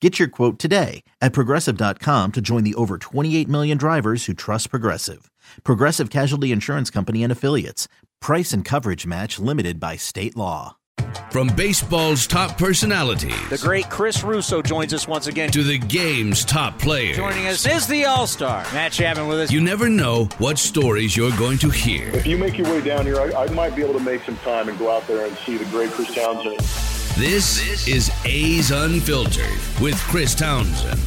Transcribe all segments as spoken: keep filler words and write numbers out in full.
Get your quote today at Progressive dot com to join the over twenty-eight million drivers who trust Progressive. Progressive Casualty Insurance Company and Affiliates. Price and coverage match limited by state law. From baseball's top personalities. The great Chris Russo joins us once again. To the game's top players. Joining us is the All-Star, Matt Chapman, with us. You never know what stories you're going to hear. If you make your way down here, I, I might be able to make some time and go out there and see the great Chris Townsend. This is A's Unfiltered with Chris Townsend.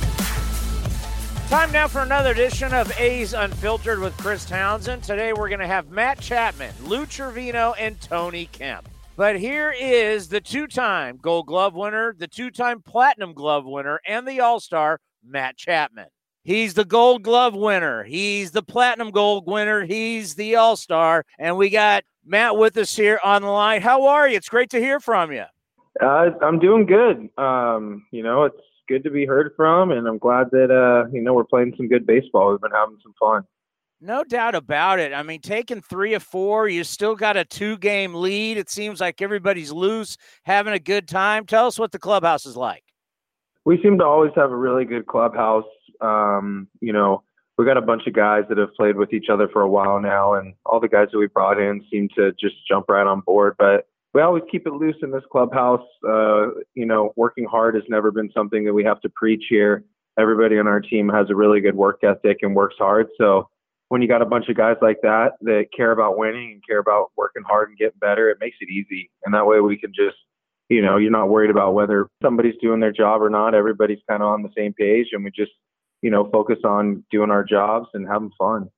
Time now for another edition of A's Unfiltered with Chris Townsend. Today we're going to have Matt Chapman, Lou Trivino, and Tony Kemp. But here is the two-time Gold Glove winner, the two-time Platinum Glove winner, and the All-Star, Matt Chapman. He's the Gold Glove winner. He's the Platinum Gold winner. He's the All-Star. And we got Matt with us here on the line. How are you? It's great to hear from you. Uh, I'm doing good. Um, you know, it's good to be heard from, and I'm glad that, uh, you know, we're playing some good baseball. We've been having some fun. No doubt about it. I mean, taking three or four, you still got a two-game lead. It seems like everybody's loose, having a good time. Tell us what the clubhouse is like. We seem to always have a really good clubhouse. Um, you know, we got a bunch of guys that have played with each other for a while now, and all the guys that we brought in seem to just jump right on board. But we always keep it loose in this clubhouse. Uh, you know, working hard has never been something that we have to preach here. Everybody on our team has a really good work ethic and works hard. So when you got a bunch of guys like that that care about winning and care about working hard and getting better, it makes it easy. And that way we can just, you know, you're not worried about whether somebody's doing their job or not. Everybody's kind of on the same page, and we just, you know, focus on doing our jobs and having fun.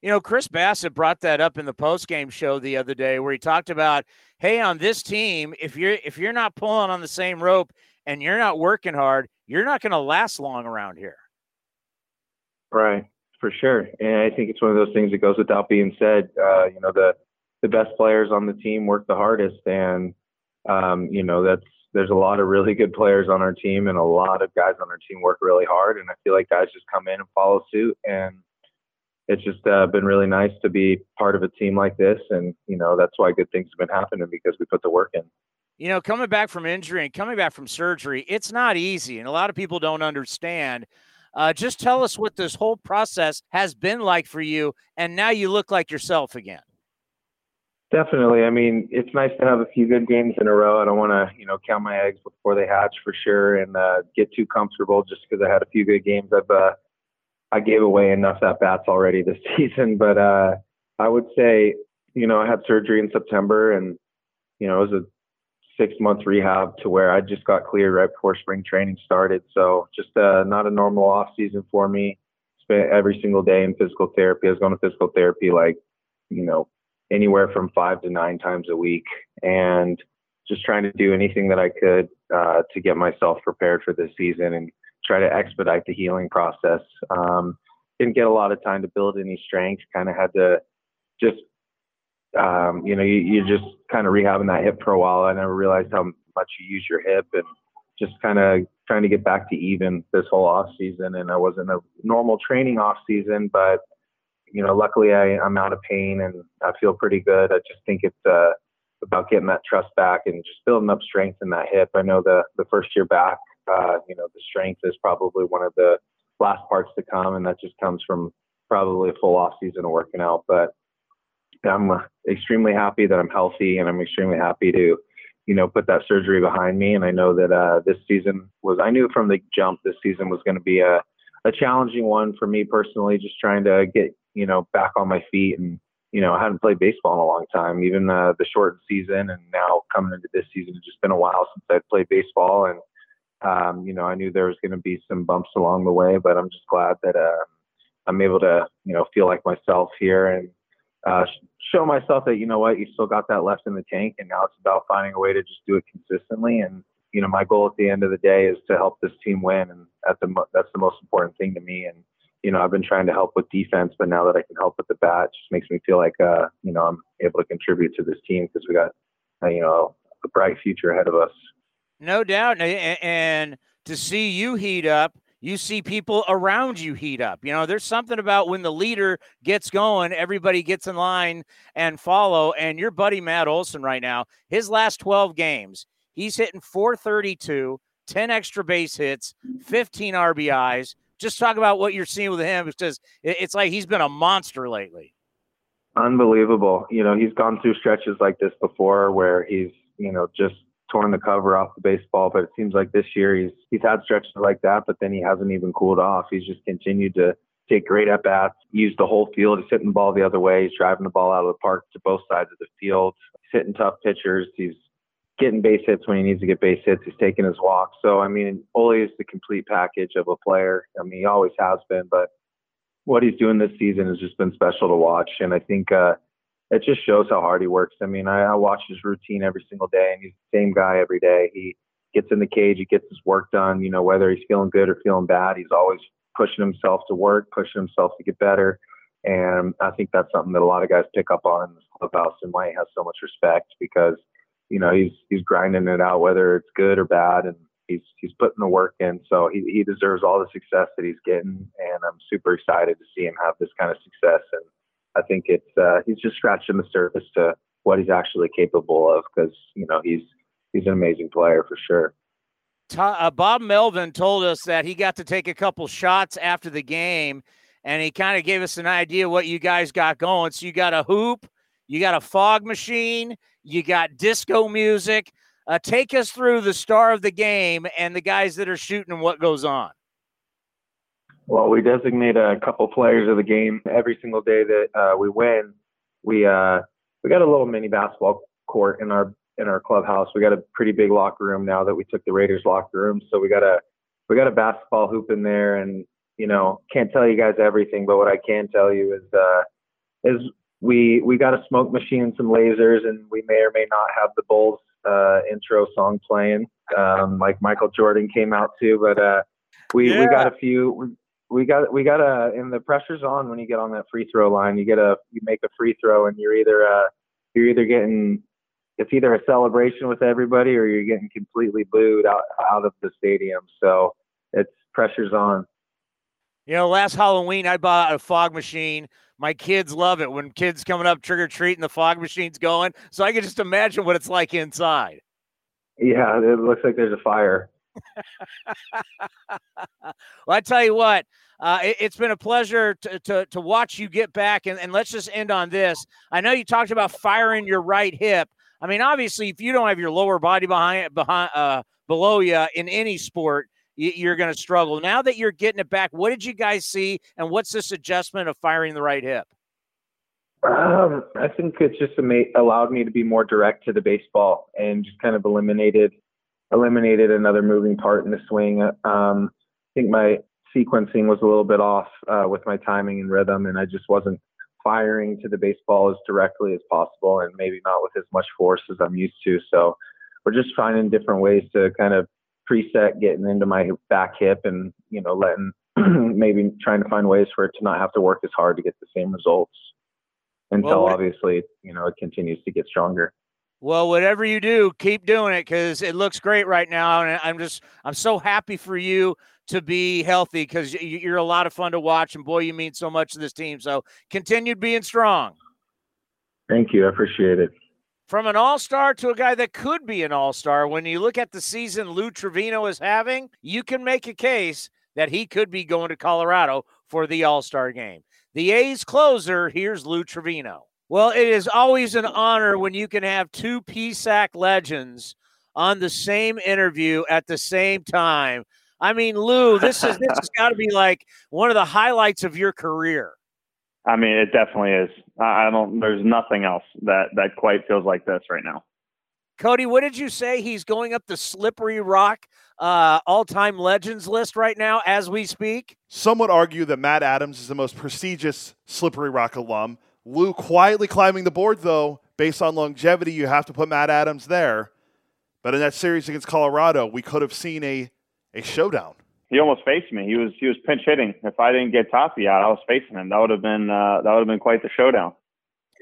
You know, Chris Bassett brought that up in the postgame show the other day where he talked about, hey, on this team, if you're if you're not pulling on the same rope and you're not working hard, you're not going to last long around here. Right. For sure. And I think it's one of those things that goes without being said. Uh, you know, the, the best players on the team work the hardest. And, um, you know, that's there's a lot of really good players on our team, and a lot of guys on our team work really hard. And I feel like guys just come in and follow suit. And it's just uh, been really nice to be part of a team like this. And, you know, that's why good things have been happening, because we put the work in. You know, coming back from injury and coming back from surgery, it's not easy. And a lot of people don't understand. Uh, just tell us what this whole process has been like for you, and now you look like yourself again. Definitely. I mean, it's nice to have a few good games in a row. I don't want to, you know, count my eggs before they hatch for sure, and uh, get too comfortable just because I had a few good games. I've uh, I gave away enough at-bats already this season, but uh, I would say, you know, I had surgery in September, and, you know, it was a six-month rehab to where I just got cleared right before spring training started. So just uh, not a normal off season for me. Spent every single day in physical therapy. I was going to physical therapy like, you know, anywhere from five to nine times a week, and just trying to do anything that I could uh, to get myself prepared for this season and try to expedite the healing process. Um, didn't get a lot of time to build any strength. Kind of had to just Um, you know, you, you're just kind of rehabbing that hip for a while. I never realized how much you use your hip, and just kind of trying to get back to even this whole off season. And I wasn't a normal training off season, but, you know, luckily I, I'm out of pain and I feel pretty good. I just think it's uh, about getting that trust back and just building up strength in that hip. I know the, the first year back, uh, you know, the strength is probably one of the last parts to come, and that just comes from probably a full off season of working out. But I'm extremely happy that I'm healthy, and I'm extremely happy to, you know, put that surgery behind me. And I know that uh, this season was, I knew from the jump, this season was going to be a, a challenging one for me personally, just trying to get, you know, back on my feet. And, you know, I hadn't played baseball in a long time, even uh, the shortened season. And now coming into this season, it's just been a while since I've played baseball. And, um, you know, I knew there was going to be some bumps along the way, but I'm just glad that uh, I'm able to, you know, feel like myself here, and Uh, show myself that, you know what, you still got that left in the tank, and now it's about finding a way to just do it consistently. And, you know, my goal at the end of the day is to help this team win, and that's the, mo- that's the most important thing to me. And you know, I've been trying to help with defense, but now that I can help with the bat, it just makes me feel like, uh, you know, I'm able to contribute to this team because we got, uh, you know, a bright future ahead of us. No doubt. And, and to see you heat up, you see people around you heat up. You know, there's something about when the leader gets going, everybody gets in line and follow. And your buddy, Matt Olsen, right now, his last twelve games, he's hitting four thirty-two, ten extra base hits, fifteen R B Is. Just talk about what you're seeing with him. It's just, it's like he's been a monster lately. Unbelievable. You know, he's gone through stretches like this before where he's, you know, just torn the cover off the baseball. But it seems like this year he's he's had stretches like that, but then he hasn't even cooled off. He's just continued to take great at-bats, use the whole field. He's hitting the ball the other way. He's driving the ball out of the park to both sides of the field. He's hitting tough pitchers. He's getting base hits when he needs to get base hits. He's taking his walks. So, I mean, Ole is the complete package of a player. I mean, he always has been, but what he's doing this season has just been special to watch. And I think uh, it just shows how hard he works. I mean, I, I watch his routine every single day, and he's the same guy every day. He gets in the cage. He gets his work done. You know, whether he's feeling good or feeling bad, he's always pushing himself to work, pushing himself to get better. And I think that's something that a lot of guys pick up on in this clubhouse, and why he has so much respect, because you know, he's he's grinding it out, whether it's good or bad, and he's he's putting the work in. So he, he deserves all the success that he's getting, and I'm super excited to see him have this kind of success. And I think it's uh, he's just scratching the surface to what he's actually capable of, because you know he's he's an amazing player for sure. Uh, Bob Melvin told us that he got to take a couple shots after the game, and he kind of gave us an idea what you guys got going. So you got a hoop, you got a fog machine, you got disco music. Uh, take us through the star of the game and the guys that are shooting and what goes on. Well, we designate a couple players of the game every single day that uh, we win. We uh, we got a little mini basketball court in our in our clubhouse. We got a pretty big locker room now that we took the Raiders locker room. So we got a we got a basketball hoop in there, and you know, can't tell you guys everything, but what I can tell you is uh, is. We we got a smoke machine and some lasers, and we may or may not have the Bulls uh, intro song playing, um, like Michael Jordan came out to. But uh, we yeah. we got a few. We, we got we got a. And the pressure's on when you get on that free throw line. You get a you make a free throw, and you're either uh, you're either getting it's either a celebration with everybody, or you're getting completely booed out out of the stadium. So it's pressure's on. You know, last Halloween I bought a fog machine. My kids love it when kids coming up trick-or-treating, the fog machine's going. So I can just imagine what it's like inside. Yeah, it looks like there's a fire. Well, I tell you what, uh, it, it's been a pleasure to, to, to watch you get back. And, and let's just end on this. I know you talked about firing your right hip. I mean, obviously, if you don't have your lower body behind, behind uh, below you in any sport, you're going to struggle. Now that you're getting it back, what did you guys see, and what's this adjustment of firing the right hip? Um, I think it just allowed me to be more direct to the baseball and just kind of eliminated eliminated another moving part in the swing. Um, I think my sequencing was a little bit off uh, with my timing and rhythm, and I just wasn't firing to the baseball as directly as possible, and maybe not with as much force as I'm used to. So we're just finding different ways to kind of preset getting into my back hip, and you know, letting maybe trying to find ways for it to not have to work as hard to get the same results until well, obviously you know it continues to get stronger. Well, whatever you do, keep doing it, because it looks great right now, and I'm just I'm so happy for you to be healthy, because you're a lot of fun to watch, and boy, you mean so much to this team. So continue being strong. Thank you, I appreciate it. From an all-star to a guy that could be an all-star, when you look at the season Lou Trivino is having, you can make a case that he could be going to Colorado for the all-star game. The A's closer, here's Lou Trivino. Well, it is always an honor when you can have two P S A C legends on the same interview at the same time. I mean, Lou, this is this has got to be like one of the highlights of your career. I mean, it definitely is. I don't, there's nothing else that, that quite feels like this right now. Cody, what did you say? He's going up the Slippery Rock uh, all-time legends list right now as we speak? Some would argue that Matt Adams is the most prestigious Slippery Rock alum. Lou quietly climbing the board, though. Based on longevity, you have to put Matt Adams there. But in that series against Colorado, we could have seen a, a showdown. he almost faced me. He was he was pinch hitting. If I didn't get Toffee out, I was facing him. That would have been uh, that would have been quite the showdown.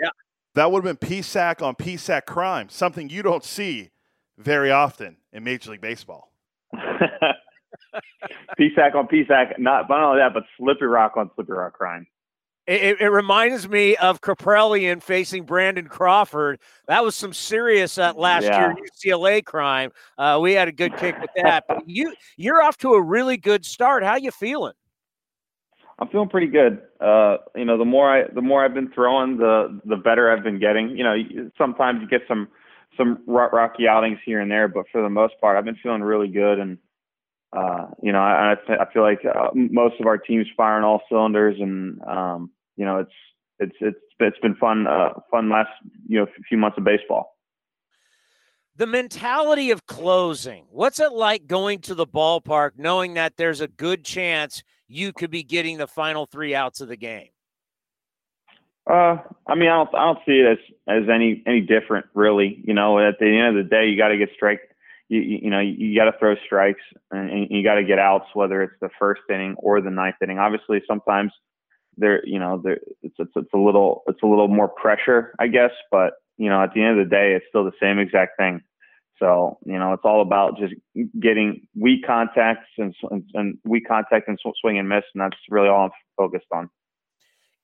Yeah, that would have been P S A C on P S A C crime, something you don't see very often in Major League Baseball. P S A C on P S A C, not but not only that, but Slippery Rock on Slippery Rock crime. It, it reminds me of Kaprelian facing Brandon Crawford. That was some serious uh, last yeah. year U C L A crime. Uh, we had a good kick with that. But you, you're off to a really good start. How you feeling? I'm feeling pretty good. Uh, you know, the more I, the more I've been throwing, the the better I've been getting. You know, sometimes you get some some rocky outings here and there, but for the most part, I've been feeling really good. And uh, you know, I I feel like uh, most of our team's firing all cylinders, and um, you know, it's, it's, it's, it's been fun, uh, fun last, you know, few months of baseball. The mentality of closing, what's it like going to the ballpark, knowing that there's a good chance you could be getting the final three outs of the game? Uh, I mean, I don't, I don't see it as, as any, any different really. You know, at the end of the day, you got to get strike. You, you know, you got to throw strikes and you got to get outs, whether it's the first inning or the ninth inning. Obviously sometimes, There, you know, there it's, it's it's a little it's a little more pressure, I guess. But you know, at the end of the day, it's still the same exact thing. So you know, it's all about just getting weak contacts and and, and weak contact and swing and miss, and that's really all I'm focused on.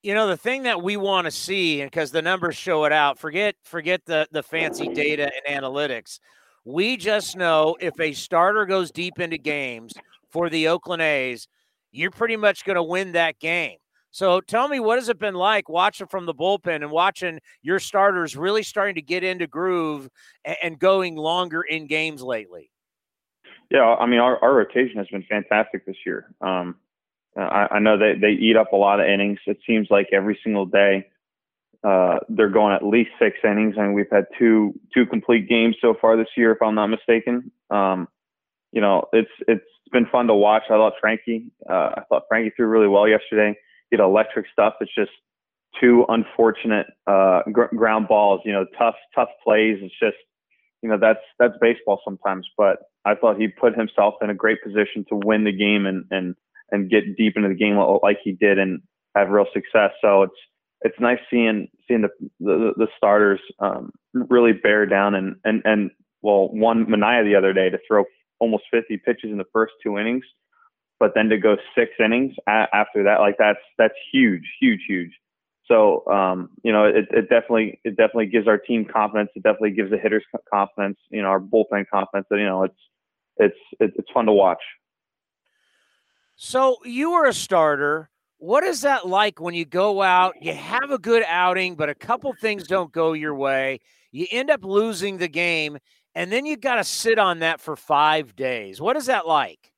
You know, the thing that we want to see, and because the numbers show it out, forget forget the the fancy data and analytics. We just know if a starter goes deep into games for the Oakland A's, you're pretty much going to win that game. So tell me, what has it been like watching from the bullpen and watching your starters really starting to get into groove and going longer in games lately? Yeah, I mean, our, our rotation has been fantastic this year. Um, I, I know they, they eat up a lot of innings. It seems like every single day uh, they're going at least six innings. I mean, we've had two two complete games so far this year, if I'm not mistaken. Um, you know, it's it's been fun to watch. I thought Frankie, uh, I thought Frankie threw really well yesterday. You know, electric stuff. It's just two unfortunate uh, gr- ground balls. You know, tough, tough plays. It's just, you know, that's that's baseball sometimes. But I thought he put himself in a great position to win the game and and and get deep into the game like he did and have real success. So it's it's nice seeing seeing the the, the starters um, really bear down and and and well, one Mania the other day to throw almost fifty pitches in the first two innings. But then to go six innings after that, like that's that's huge, huge, huge. So um, you know, it, it definitely it definitely gives our team confidence. It definitely gives the hitters confidence. You know, our bullpen confidence. That you know, it's it's it's fun to watch. So you were a starter. What is that like when you go out? You have a good outing, but a couple things don't go your way. You end up losing the game, and then you got to sit on that for five days. What is that like?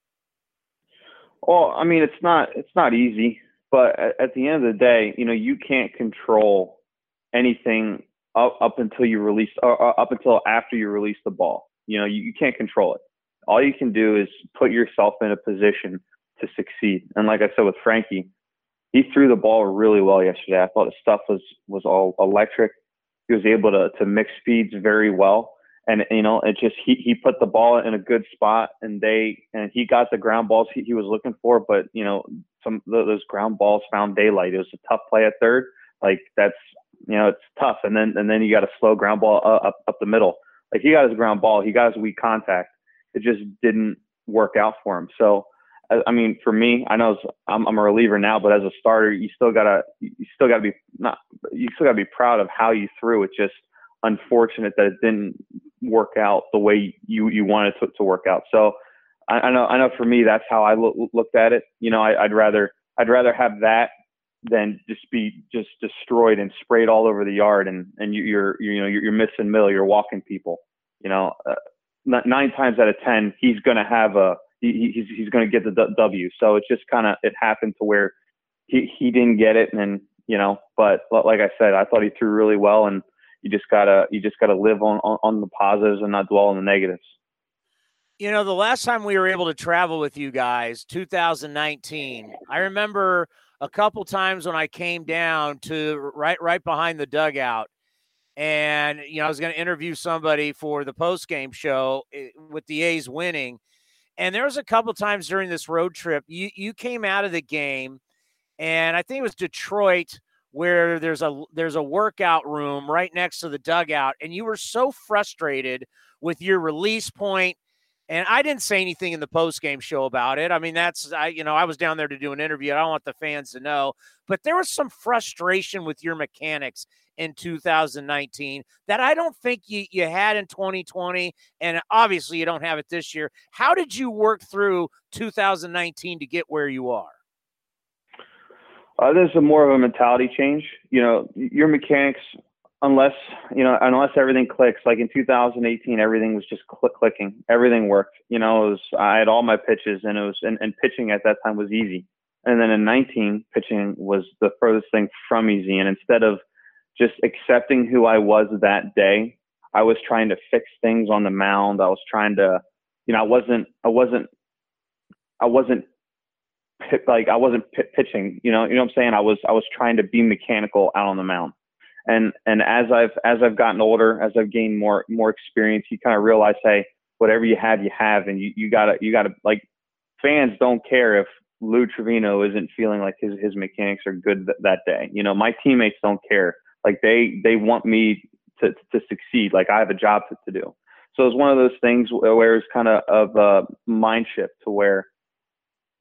Well, I mean, it's not it's not easy, but at, at the end of the day, you know, you can't control anything up, up until you release, or up until after you release the ball. You know, you, you can't control it. All you can do is put yourself in a position to succeed. And like I said with Frankie, he threw the ball really well yesterday. I thought his stuff was was all electric. He was able to to mix speeds very well. And, you know, it just, he, he put the ball in a good spot and they, and he got the ground balls he, he was looking for, but you know, some of those ground balls found daylight. It was a tough play at third. Like that's, you know, it's tough. And then, and then you got a slow ground ball up, up the middle. Like he got his ground ball, he got his weak contact. It just didn't work out for him. So, I, I mean, for me, I know I'm, I'm a reliever now, but as a starter, you still gotta, you still gotta be not, you still gotta be proud of how you threw. It just unfortunate that it didn't work out the way you, you wanted it to, to work out. So I, I know, I know for me, that's how I lo- looked at it. You know, I, I'd rather, I'd rather have that than just be just destroyed and sprayed all over the yard. And, and you, you're, you know, you're, you're missing middle, you're walking people, you know, uh, nine times out of ten, he's going to have a, he, he's, he's going to get the W. So it's just kind of, it happened to where he, he didn't get it. And then, you know, but like I said, I thought he threw really well, and You just gotta, you just gotta live on, on, on the positives and not dwell on the negatives. You know, the last time we were able to travel with you guys, two thousand nineteen, I remember a couple times when I came down to right, right behind the dugout, and you know, I was going to interview somebody for the post game show with the A's winning, And there was a couple times during this road trip, you you came out of the game, and I think it was Detroit, where there's a there's a workout room right next to the dugout, and you were so frustrated with your release point. And I didn't say anything in the postgame show about it. I mean, that's, I, you know, I was down there to do an interview. I don't want the fans to know. But there was some frustration with your mechanics in two thousand nineteen that I don't think you, you had in twenty twenty. And obviously you don't have it this year. How did you work through two thousand nineteen to get where you are? Uh, this is more of a mentality change. You know, your mechanics, Unless, you know, unless everything clicks, like in two thousand eighteen, everything was just click clicking. Everything worked. You know, it was, I had all my pitches, and it was, and, and pitching at that time was easy. And then in nineteen, pitching was the furthest thing from easy. And instead of just accepting who I was that day, I was trying to fix things on the mound. I was trying to, you know, I wasn't, I wasn't, I wasn't like, I wasn't p- pitching, you know, you know what I'm saying? I was, I was trying to be mechanical out on the mound. And and as I've as I've gotten older, as I've gained more more experience, you kind of realize, hey, whatever you have, you have, and you, you gotta you gotta like, fans don't care if Lou Trivino isn't feeling like his, his mechanics are good th- that day. You know, my teammates don't care. Like they they want me to to succeed. Like I have a job to, to do. So it's one of those things where it's kind of of a mind shift to where,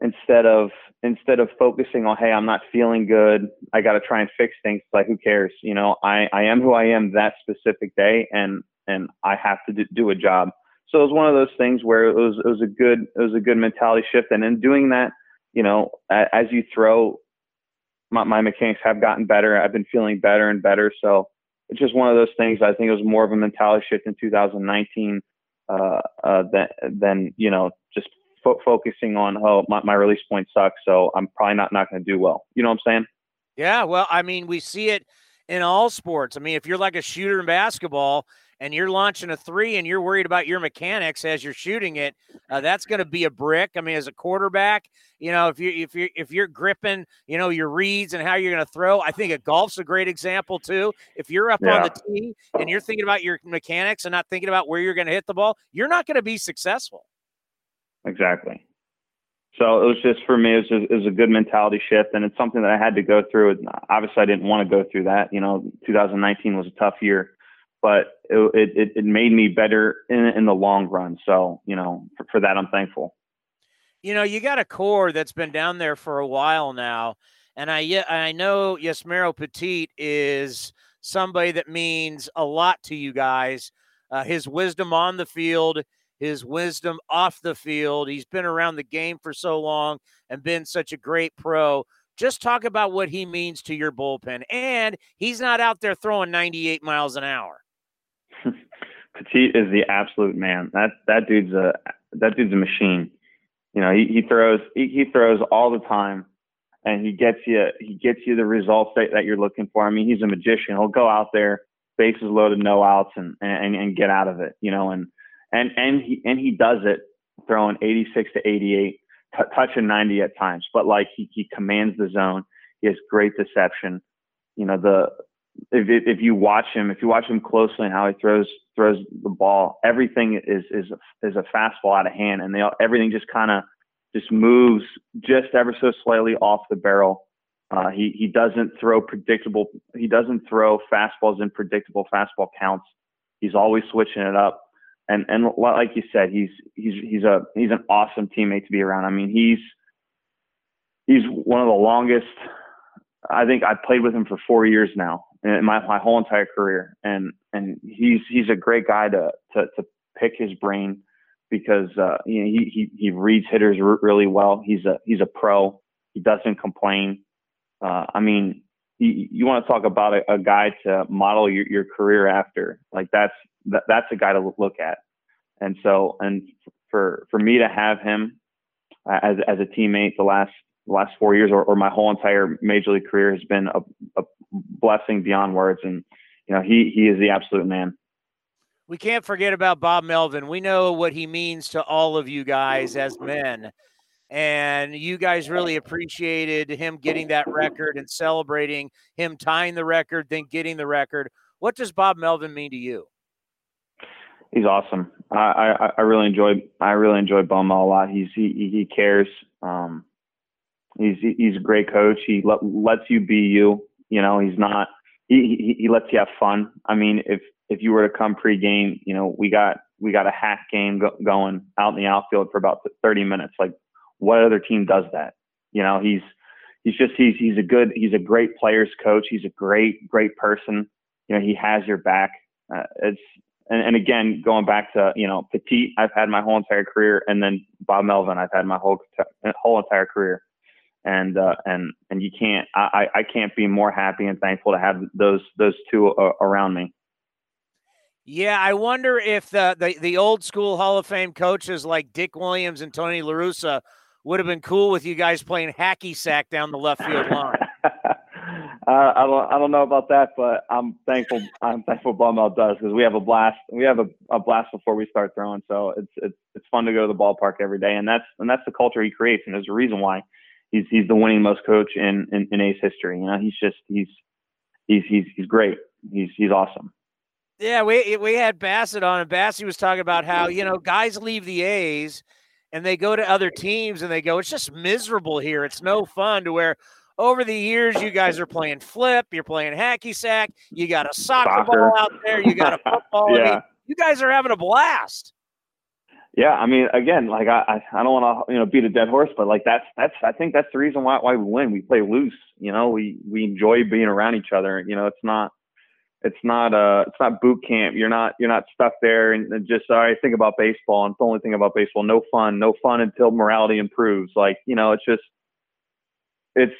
Instead of instead of focusing on, hey, I'm not feeling good, I got to try and fix things. Like, who cares? You know, I, I am who I am that specific day, and and I have to do a job. So it was one of those things where it was it was a good it was a good mentality shift. And in doing that, you know, as you throw, my, my mechanics have gotten better. I've been feeling better and better. So it's just one of those things. I think it was more of a mentality shift in two thousand nineteen uh, uh, than than you know just. focusing on, oh, my, my release point sucks, so I'm probably not, not going to do well. You know what I'm saying? Yeah, well, I mean, we see it in all sports. I mean, if you're like a shooter in basketball and you're launching a three and you're worried about your mechanics as you're shooting it, uh, that's going to be a brick. I mean, as a quarterback, you know, if you if you if you're gripping, you know, your reads and how you're going to throw. I think a golf's a great example too. If you're up yeah. on the tee and you're thinking about your mechanics and not thinking about where you're going to hit the ball, you're not going to be successful. Exactly. So it was just, for me, it was, just, it was a good mentality shift, and it's something that I had to go through. Obviously, I didn't want to go through that. You know, two thousand nineteen was a tough year, but it it, it made me better in, in the long run. So, you know, for, for that, I'm thankful. You know, you got a core that's been down there for a while now, and I I know Yasmero Petit is somebody that means a lot to you guys. Uh, his wisdom on the field, his wisdom off the field. He's been around the game for so long and been such a great pro. Just talk about what he means to your bullpen. And he's not out there throwing ninety-eight miles an hour. Petit is the absolute man. That that dude's a that dude's a machine. You know, he, he throws he, he throws all the time, and he gets you he gets you the results that, that you're looking for. I mean, he's a magician. He'll go out there, bases loaded, no outs, and and and get out of it. You know, and And and he and he does it throwing eighty-six to eighty-eight, t- touching ninety at times. But like he, he commands the zone. He has great deception. You know, the if if you watch him, if you watch him closely and how he throws throws the ball, everything is is a, is a fastball out of hand, and they all, everything just kind of just moves just ever so slightly off the barrel. Uh, he he doesn't throw predictable. He doesn't throw fastballs in predictable fastball counts. He's always switching it up. And and like you said, he's he's he's a he's an awesome teammate to be around. I mean, he's he's one of the longest. I think I played with him for four years now, in my my whole entire career. And and he's he's a great guy to to, to pick his brain, because uh, you know, he he he reads hitters really well. He's a he's a pro. He doesn't complain. Uh, I mean, you, you want to talk about a, a guy to model your, your career after? Like that's. That that's a guy to look at. And so, and for, for me to have him uh, as, as a teammate the last, the last four years or, or my whole entire major league career has been a, a blessing beyond words. And, you know, he, he is the absolute man. We can't forget about Bob Melvin. We know what he means to all of you guys as men, and you guys really appreciated him getting that record and celebrating him tying the record, then getting the record. What does Bob Melvin mean to you? He's awesome. I, I, I really enjoy I really enjoy Boma a lot. He's he he cares. Um, he's he's a great coach. He let, lets you be you. You know, he's not. He, he he lets you have fun. I mean, if if you were to come pregame, you know, we got we got a hack game go, going out in the outfield for about thirty minutes. Like, what other team does that? You know, he's he's just he's he's a good he's a great players coach. He's a great great person. You know, he has your back. Uh, it's And, and again, going back to, you know, Petit, I've had my whole entire career, and then Bob Melvin, I've had my whole whole entire career, and uh, and and you can't, I, I can't be more happy and thankful to have those those two uh, around me. Yeah, I wonder if the, the the old school Hall of Fame coaches like Dick Williams and Tony La Russa would have been cool with you guys playing hacky sack down the left field line. Uh, I don't, I don't know about that, but I'm thankful. I'm thankful Bumel does, because we have a blast. We have a, a blast before we start throwing. So it's, it's, it's fun to go to the ballpark every day. And that's, and that's the culture he creates. And there's a reason why he's, he's the winning most coach in, in, in A's history. You know, he's just, he's, he's, he's, he's great. He's, he's awesome. Yeah. We, we had Bassett on, and Bassett was talking about how, you know, guys leave the A's and they go to other teams and they go, it's just miserable here. It's no fun. To where, over the years, you guys are playing flip, you're playing hacky sack, you got a soccer, soccer. ball out there, you got a football. Yeah. I mean, you guys are having a blast. Yeah, I mean, again, like I, I don't want to, you know, beat a dead horse, but like that's that's I think that's the reason why why we win. We play loose, you know. We we enjoy being around each other. You know, it's not it's not uh it's not boot camp. You're not you're not stuck there and, and just all right, think about baseball, and it's the only thing about baseball. No fun, no fun until morality improves. Like, you know, it's just it's.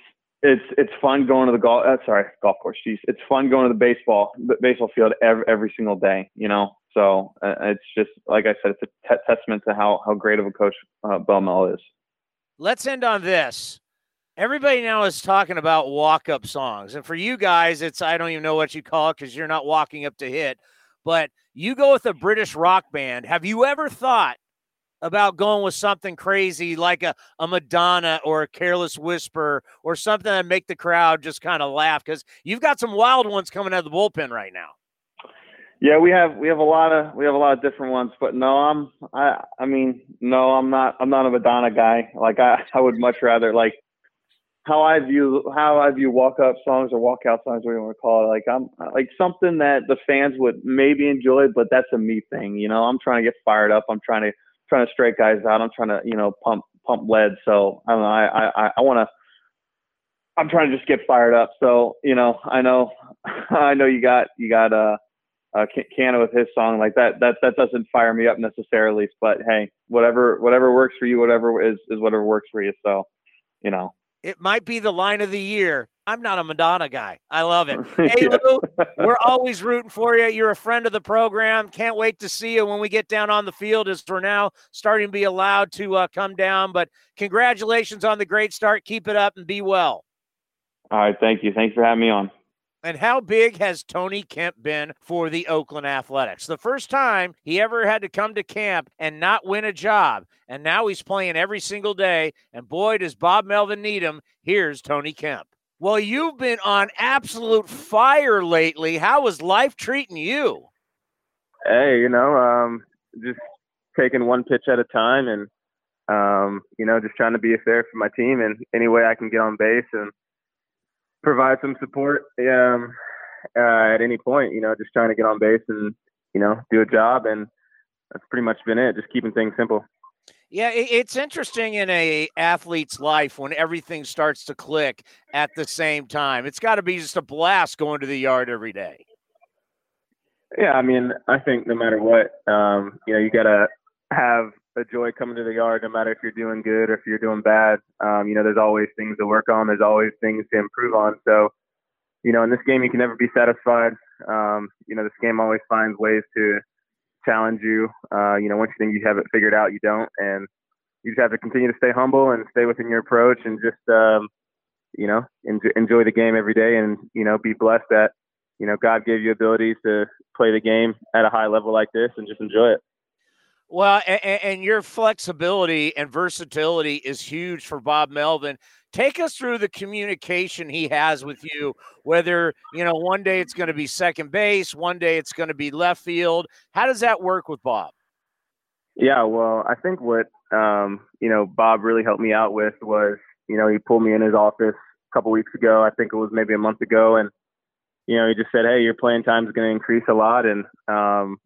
It's it's fun going to the golf. Uh, sorry, golf course. Jeez, it's fun going to the baseball the baseball field every every single day. You know, so uh, it's just like I said, it's a t- testament to how how great of a coach uh, Belmel is. Let's end on this. Everybody now is talking about walk up songs, and for you guys, it's I don't even know what you call it because you're not walking up to hit, but you go with a British rock band. Have you ever thought about going with something crazy like a, a Madonna or a Careless Whisper or something that make the crowd just kind of laugh? Because you've got some wild ones coming out of the bullpen right now. Yeah, we have we have a lot of we have a lot of different ones, but no, I'm I I mean no, I'm not I'm not a Madonna guy. Like I, I would much rather like how I view how I view walk up songs or walk out songs, whatever you want to call it. Like I'm like something that the fans would maybe enjoy, but that's a me thing. You know, I'm trying to get fired up. I'm trying to. Trying to strike guys out. I'm trying to, you know, pump pump lead. So I don't know. I I, I want to. I'm trying to just get fired up. So you know, I know, I know you got you got uh, uh Canha with his song like that. That that doesn't fire me up necessarily. But hey, whatever whatever works for you, whatever is is whatever works for you. So you know, it might be the line of the year. I'm not a Madonna guy. I love it. Hey, Lou, we're always rooting for you. You're a friend of the program. Can't wait to see you when we get down on the field, as we're now starting to be allowed to uh, come down. But congratulations on the great start. Keep it up and be well. All right. Thank you. Thanks for having me on. And how big has Tony Kemp been for the Oakland Athletics? The first time he ever had to come to camp and not win a job. And now he's playing every single day. And boy, does Bob Melvin need him. Here's Tony Kemp. Well, you've been on absolute fire lately. How is life treating you? Hey, you know, um, just taking one pitch at a time and, um, you know, just trying to be fair for my team and any way I can get on base and provide some support um, uh, at any point, you know, just trying to get on base and, you know, do a job. And that's pretty much been it, just keeping things simple. Yeah, it's interesting in a athlete's life when everything starts to click at the same time. It's got to be just a blast going to the yard every day. Yeah, I mean, I think no matter what, um, you know, you got to have a joy coming to the yard no matter if you're doing good or if you're doing bad. Um, you know, there's always things to work on. There's always things to improve on. So, you know, in this game, you can never be satisfied. Um, you know, this game always finds ways to challenge you. Uh, you know, once you think you have it figured out, you don't, and you just have to continue to stay humble and stay within your approach, and just um, you know, enjoy, enjoy the game every day, and you know, be blessed that you know God gave you abilities to play the game at a high level like this, and just enjoy it. Well, and, and your flexibility and versatility is huge for Bob Melvin. Take us through the communication he has with you, whether, you know, one day it's going to be second base, one day it's going to be left field. How does that work with Bob? Yeah, well, I think what, um, you know, Bob really helped me out with was, you know, he pulled me in his office a couple weeks ago. I think it was maybe a month ago. And, you know, he just said, hey, your playing time is going to increase a lot. And, um,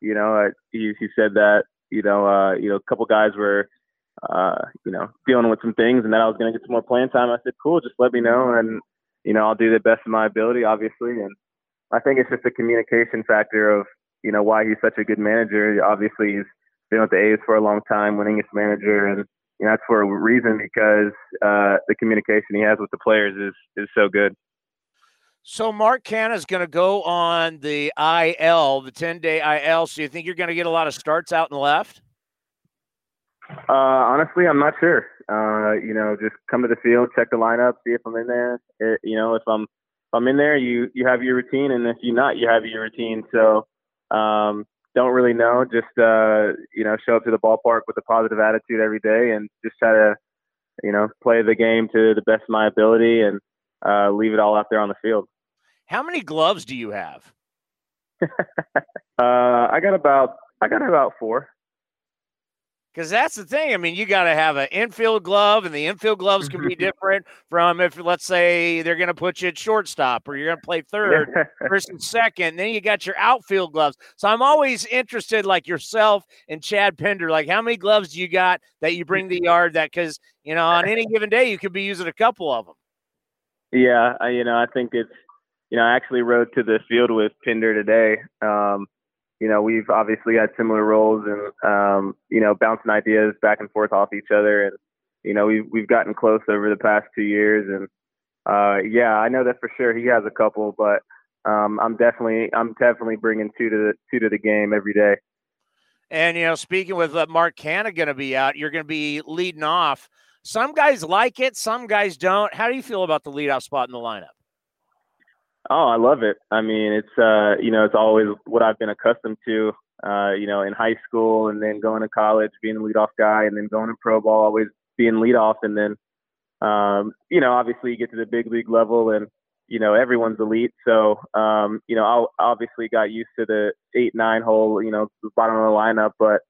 you know, I, he, he said that, you know, uh, you know, a couple guys were, uh, you know, dealing with some things and then I was going to get some more playing time. I said, cool, just let me know. And, you know, I'll do the best of my ability, obviously. And I think it's just the communication factor of, you know, why he's such a good manager. Obviously, he's been with the A's for a long time, winningest manager, and you know, that's for a reason, because uh, the communication he has with the players is is so good. So Mark Canha is going to go on the I L, the ten-day I L. So you think you're going to get a lot of starts out and left? Uh, honestly, I'm not sure. Uh, you know, just come to the field, check the lineup, see if I'm in there. It, you know, if I'm if I'm in there, you you have your routine, and if you're not, you have your routine. So. Um, Don't really know. Just, uh, you know, show up to the ballpark with a positive attitude every day and just try to, you know, play the game to the best of my ability and uh, leave it all out there on the field. How many gloves do you have? uh, I got about, I got about four. Because that's the thing. I mean, you got to have an infield glove, and the infield gloves can be different from if, let's say, they're going to put you at shortstop or you're going to play third versus second. Then you got your outfield gloves. So I'm always interested, like yourself and Chad Pinder, like how many gloves do you got that you bring to the yard that, because, you know, on any given day you could be using a couple of them. Yeah, I, you know, I think it's, you know, I actually rode to the field with Pinder today. Um You know, we've obviously had similar roles and, um, you know, bouncing ideas back and forth off each other. And, you know, we've, we've gotten close over the past two years. And, uh, yeah, I know that for sure he has a couple, but um, I'm definitely I'm definitely bringing two to the two to the game every day. And, you know, speaking with uh, Mark Canha going to be out, you're going to be leading off. Some guys like it. Some guys don't. How do you feel about the leadoff spot in the lineup? Oh, I love it. I mean, it's, uh, you know, it's always what I've been accustomed to, uh, you know, in high school and then going to college, being the leadoff guy, and then going to pro ball, always being leadoff. And then, um, you know, obviously you get to the big league level and, you know, everyone's elite. So, um, you know, I obviously got used to the eight, nine hole, you know, bottom of the lineup, but,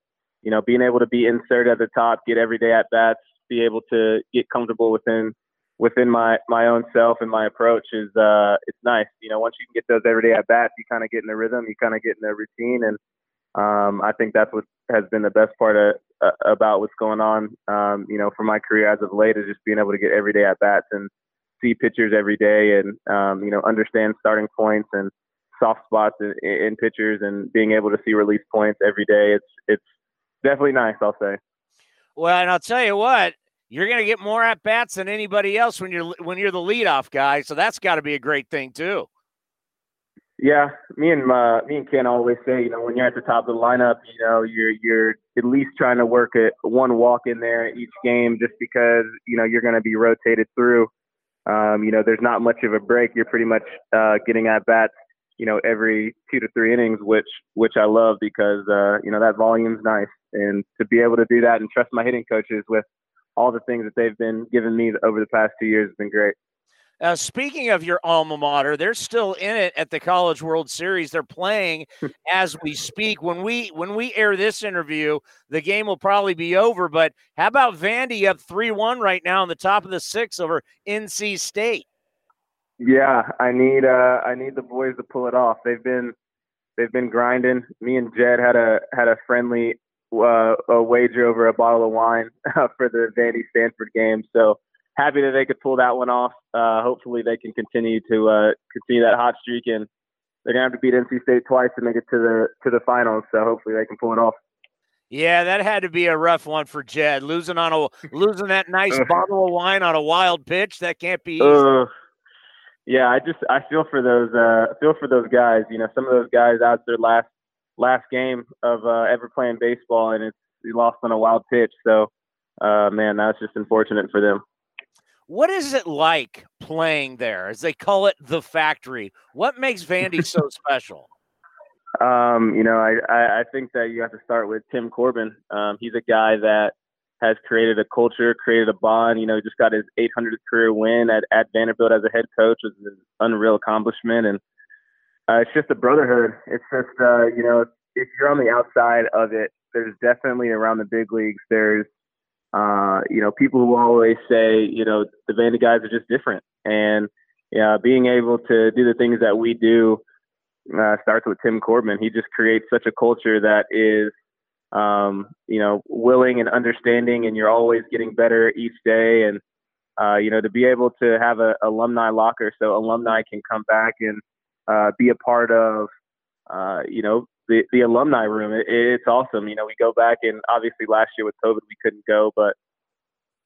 you know, being able to be inserted at the top, get everyday at bats, be able to get comfortable within within my, my own self and my approach is, uh, it's nice. You know, once you can get those everyday at bats, you kind of get in the rhythm, you kind of get in the routine. And, um, I think that's what has been the best part of, uh, about what's going on, um, you know, for my career as of late, is just being able to get everyday at bats and see pitchers every day and, um, you know, understand starting points and soft spots in, in pitchers and being able to see release points every day. It's, it's definitely nice, I'll say. Well, and I'll tell you what, you're going to get more at bats than anybody else when you're when you're the leadoff guy, so that's got to be a great thing too. Yeah, me and uh, me and Ken always say, you know, when you're at the top of the lineup, you know, you're you're at least trying to work at one walk in there each game, just because you know you're going to be rotated through. Um, you know, there's not much of a break. You're pretty much uh, getting at bats, you know, every two to three innings, which which I love because uh, you know that volume's nice, and to be able to do that and trust my hitting coaches with all the things that they've been giving me over the past two years has been great. Uh, speaking of your alma mater, they're still in it at the College World Series. They're playing as we speak. When we when we air this interview, the game will probably be over. But how about Vandy up three one right now in the top of the sixth over N C State? Yeah, I need uh, I need the boys to pull it off. They've been they've been grinding. Me and Jed had a had a friendly. Uh, a wager over a bottle of wine uh, for the Vandy Stanford game. So happy that they could pull that one off. Uh, hopefully they can continue to uh, continue that hot streak, and they're gonna have to beat N C State twice to make it to the to the finals. So hopefully they can pull it off. Yeah, that had to be a rough one for Jed, losing on a losing that nice bottle of wine on a wild pitch. That can't be easy. Uh, yeah, I just I feel for those uh, feel for those guys. You know, some of those guys out their last. last game of uh, ever playing baseball, and it's he lost on a wild pitch. So, uh, man, that's just unfortunate for them. What is it like playing there, as they call it, the factory? What makes Vandy so special? Um, you know, I, I think that you have to start with Tim Corbin. Um, he's a guy that has created a culture, created a bond. You know, he just got his eight hundredth career win at, at Vanderbilt as a head coach, which is an unreal accomplishment. And uh, it's just a brotherhood. It's just, uh, you know, if you're on the outside of it, there's definitely around the big leagues, there's, uh, you know, people who always say, you know, the Vandy guys are just different. And yeah, being able to do the things that we do uh, starts with Tim Corbin. He just creates such a culture that is, um, you know, willing and understanding, and you're always getting better each day. And, uh, you know, to be able to have an alumni locker so alumni can come back and uh, be a part of, uh, you know, The, the alumni room, it, it's awesome. You know, we go back, and obviously last year with COVID, we couldn't go, but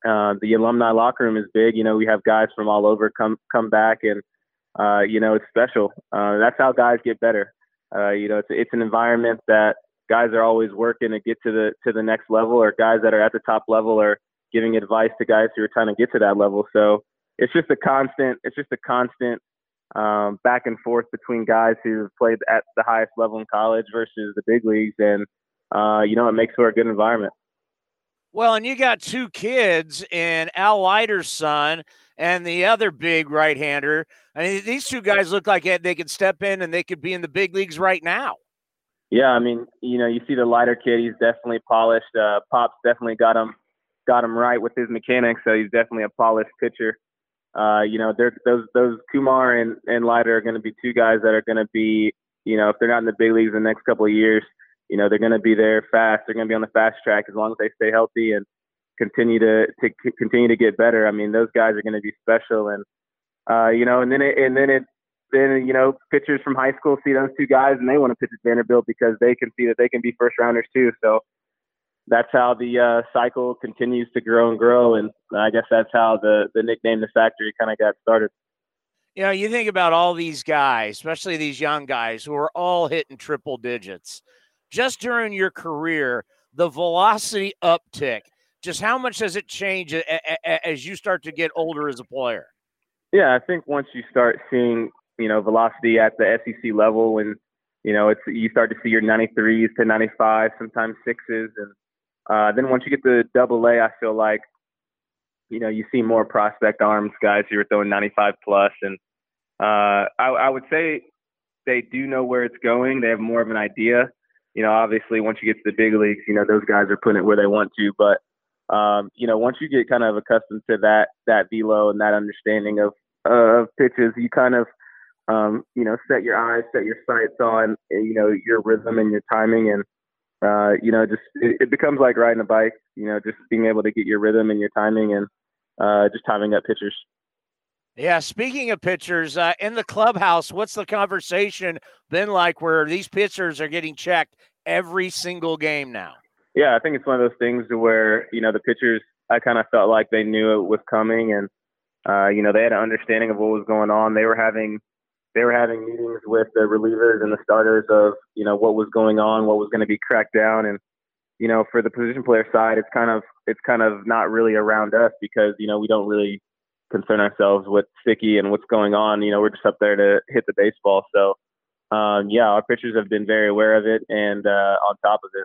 uh, the alumni locker room is big. You know, we have guys from all over come come back, and, uh, you know, it's special. Uh, that's how guys get better. Uh, you know, it's it's an environment that guys are always working to get to the to the next level, or guys that are at the top level are giving advice to guys who are trying to get to that level. So it's just a constant, it's just a constant Um, back and forth between guys who played at the highest level in college versus the big leagues. And, uh, you know, it makes for a good environment. Well, and you got two kids in Al Leiter's son and the other big right-hander. I mean, these two guys look like they could step in and they could be in the big leagues right now. Yeah. I mean, you know, you see the Leiter kid, he's definitely polished. Uh, Pop's definitely got him, got him right with his mechanics. So he's definitely a polished pitcher. Uh, you know, those those Kumar and, and Leiter are going to be two guys that are going to be, you know, if they're not in the big leagues in the next couple of years, you know, they're going to be there fast. They're going to be on the fast track as long as they stay healthy and continue to, to c- continue to get better. I mean, those guys are going to be special. And, uh, you know, and then it, and then it, then, you know, pitchers from high school see those two guys and they want to pitch at Vanderbilt because they can see that they can be first rounders too. So that's how the uh, cycle continues to grow and grow. And I guess that's how the, the nickname, the factory, kind of got started. You know, you think about all these guys, especially these young guys who are all hitting triple digits. Just during your career, the velocity uptick, just how much does it change a, a, a, as you start to get older as a player? Yeah, I think once you start seeing, you know, velocity at the S E C level, and, you know, it's you start to see your ninety-threes to ninety-five, sometimes sixes, and Uh, then once you get to double A, I feel like, you know, you see more prospect arms, guys who are throwing ninety-five plus. And uh, I, I would say they do know where it's going. They have more of an idea. You know, obviously once you get to the big leagues, you know, those guys are putting it where they want to. But, um, you know, once you get kind of accustomed to that, that velo and that understanding of, uh, of pitches, you kind of, um, you know, set your eyes, set your sights on, you know, your rhythm and your timing. And, Uh, you know, just it, it becomes like riding a bike, you know, just being able to get your rhythm and your timing and uh, just timing up pitchers. Yeah. Speaking of pitchers, uh, in the clubhouse, what's the conversation been like where these pitchers are getting checked every single game now? Yeah, I think it's one of those things where, you know, the pitchers, I kind of felt like they knew it was coming and, uh, you know, they had an understanding of what was going on. They were having They were having meetings with the relievers and the starters of, you know, what was going on, what was going to be cracked down. And, you know, for the position player side, it's kind of, it's kind of not really around us because, you know, we don't really concern ourselves with sticky and what's going on. You know, we're just up there to hit the baseball. So, um, yeah, our pitchers have been very aware of it and uh, on top of it.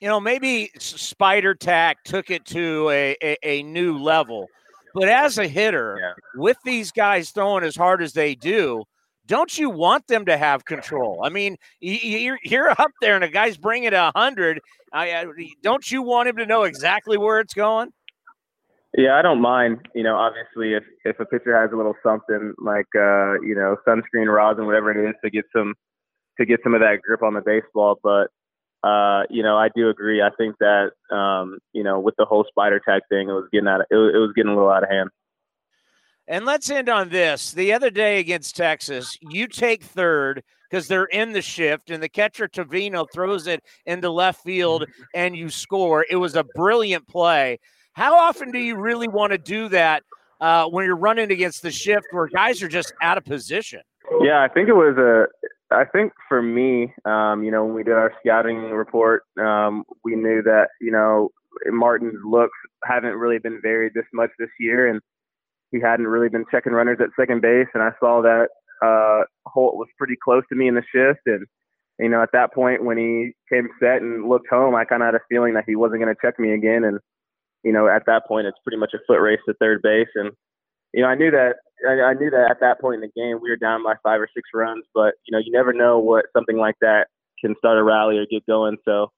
You know, maybe Spider Tack took it to a, a, a new level. But as a hitter, yeah. with these guys throwing as hard as they do, don't you want them to have control? I mean, you're, you're up there and a guy's bringing a hundred. I, I, don't you want him to know exactly where it's going? Yeah, I don't mind. You know, obviously, if, if a pitcher has a little something like, uh, you know, sunscreen, rosin, whatever it is to get some to get some of that grip on the baseball. But, uh, you know, I do agree. I think that, um, you know, with the whole Spider Tack thing, it was getting out of, it was, it was getting a little out of hand. And let's end on this. The other day against Texas, you take third because they're in the shift and the catcher Trivino throws it into left field and you score. It was a brilliant play. How often do you really want to do that uh, when you're running against the shift where guys are just out of position? Yeah, I think it was a, I think for me, um, you know, when we did our scouting report, um, we knew that, you know, Martin's looks haven't really been varied this much this year, and he hadn't really been checking runners at second base. And I saw that uh, Holt was pretty close to me in the shift, and you know, at that point when he came set and looked home, I kind of had a feeling that he wasn't going to check me again. And, you know, at that point, it's pretty much a foot race to third base. And, you know, I knew that I, I knew that at that point in the game, we were down by five or six runs. But, you know, you never know what something like that can start a rally or get going. So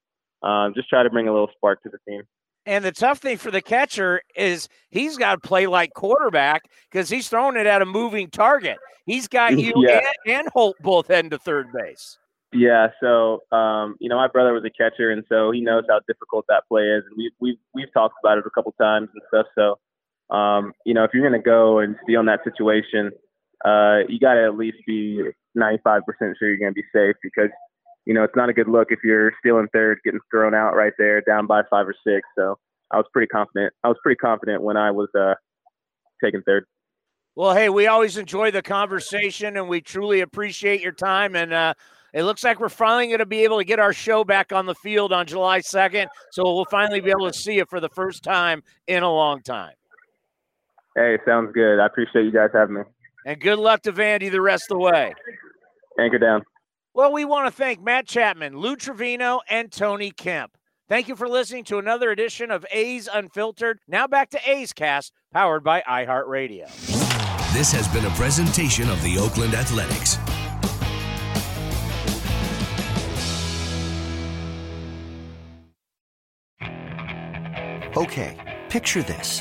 um, just try to bring a little spark to the team. And the tough thing for the catcher is he's got to play like quarterback because he's throwing it at a moving target. He's got you yeah. and, and Holt both end to third base. Yeah, so, um, you know, my brother was a catcher, and so he knows how difficult that play is. And we've, we've, we've talked about it a couple times and stuff. So, um, you know, if you're going to go and steal in that situation, uh, you got to at least be ninety-five percent sure you're going to be safe because, you know, it's not a good look if you're stealing third, getting thrown out right there, down by five or six. So I was pretty confident. I was pretty confident when I was uh, taking third. Well, hey, we always enjoy the conversation, and we truly appreciate your time. And uh, it looks like we're finally going to be able to get our show back on the field on July second. So we'll finally be able to see you for the first time in a long time. Hey, sounds good. I appreciate you guys having me. And good luck to Vandy the rest of the way. Anchor down. Well, we want to thank Matt Chapman, Lou Trivino, and Tony Kemp. Thank you for listening to another edition of A's Unfiltered. Now back to A's Cast, powered by iHeartRadio. This has been a presentation of the Oakland Athletics. Okay, picture this.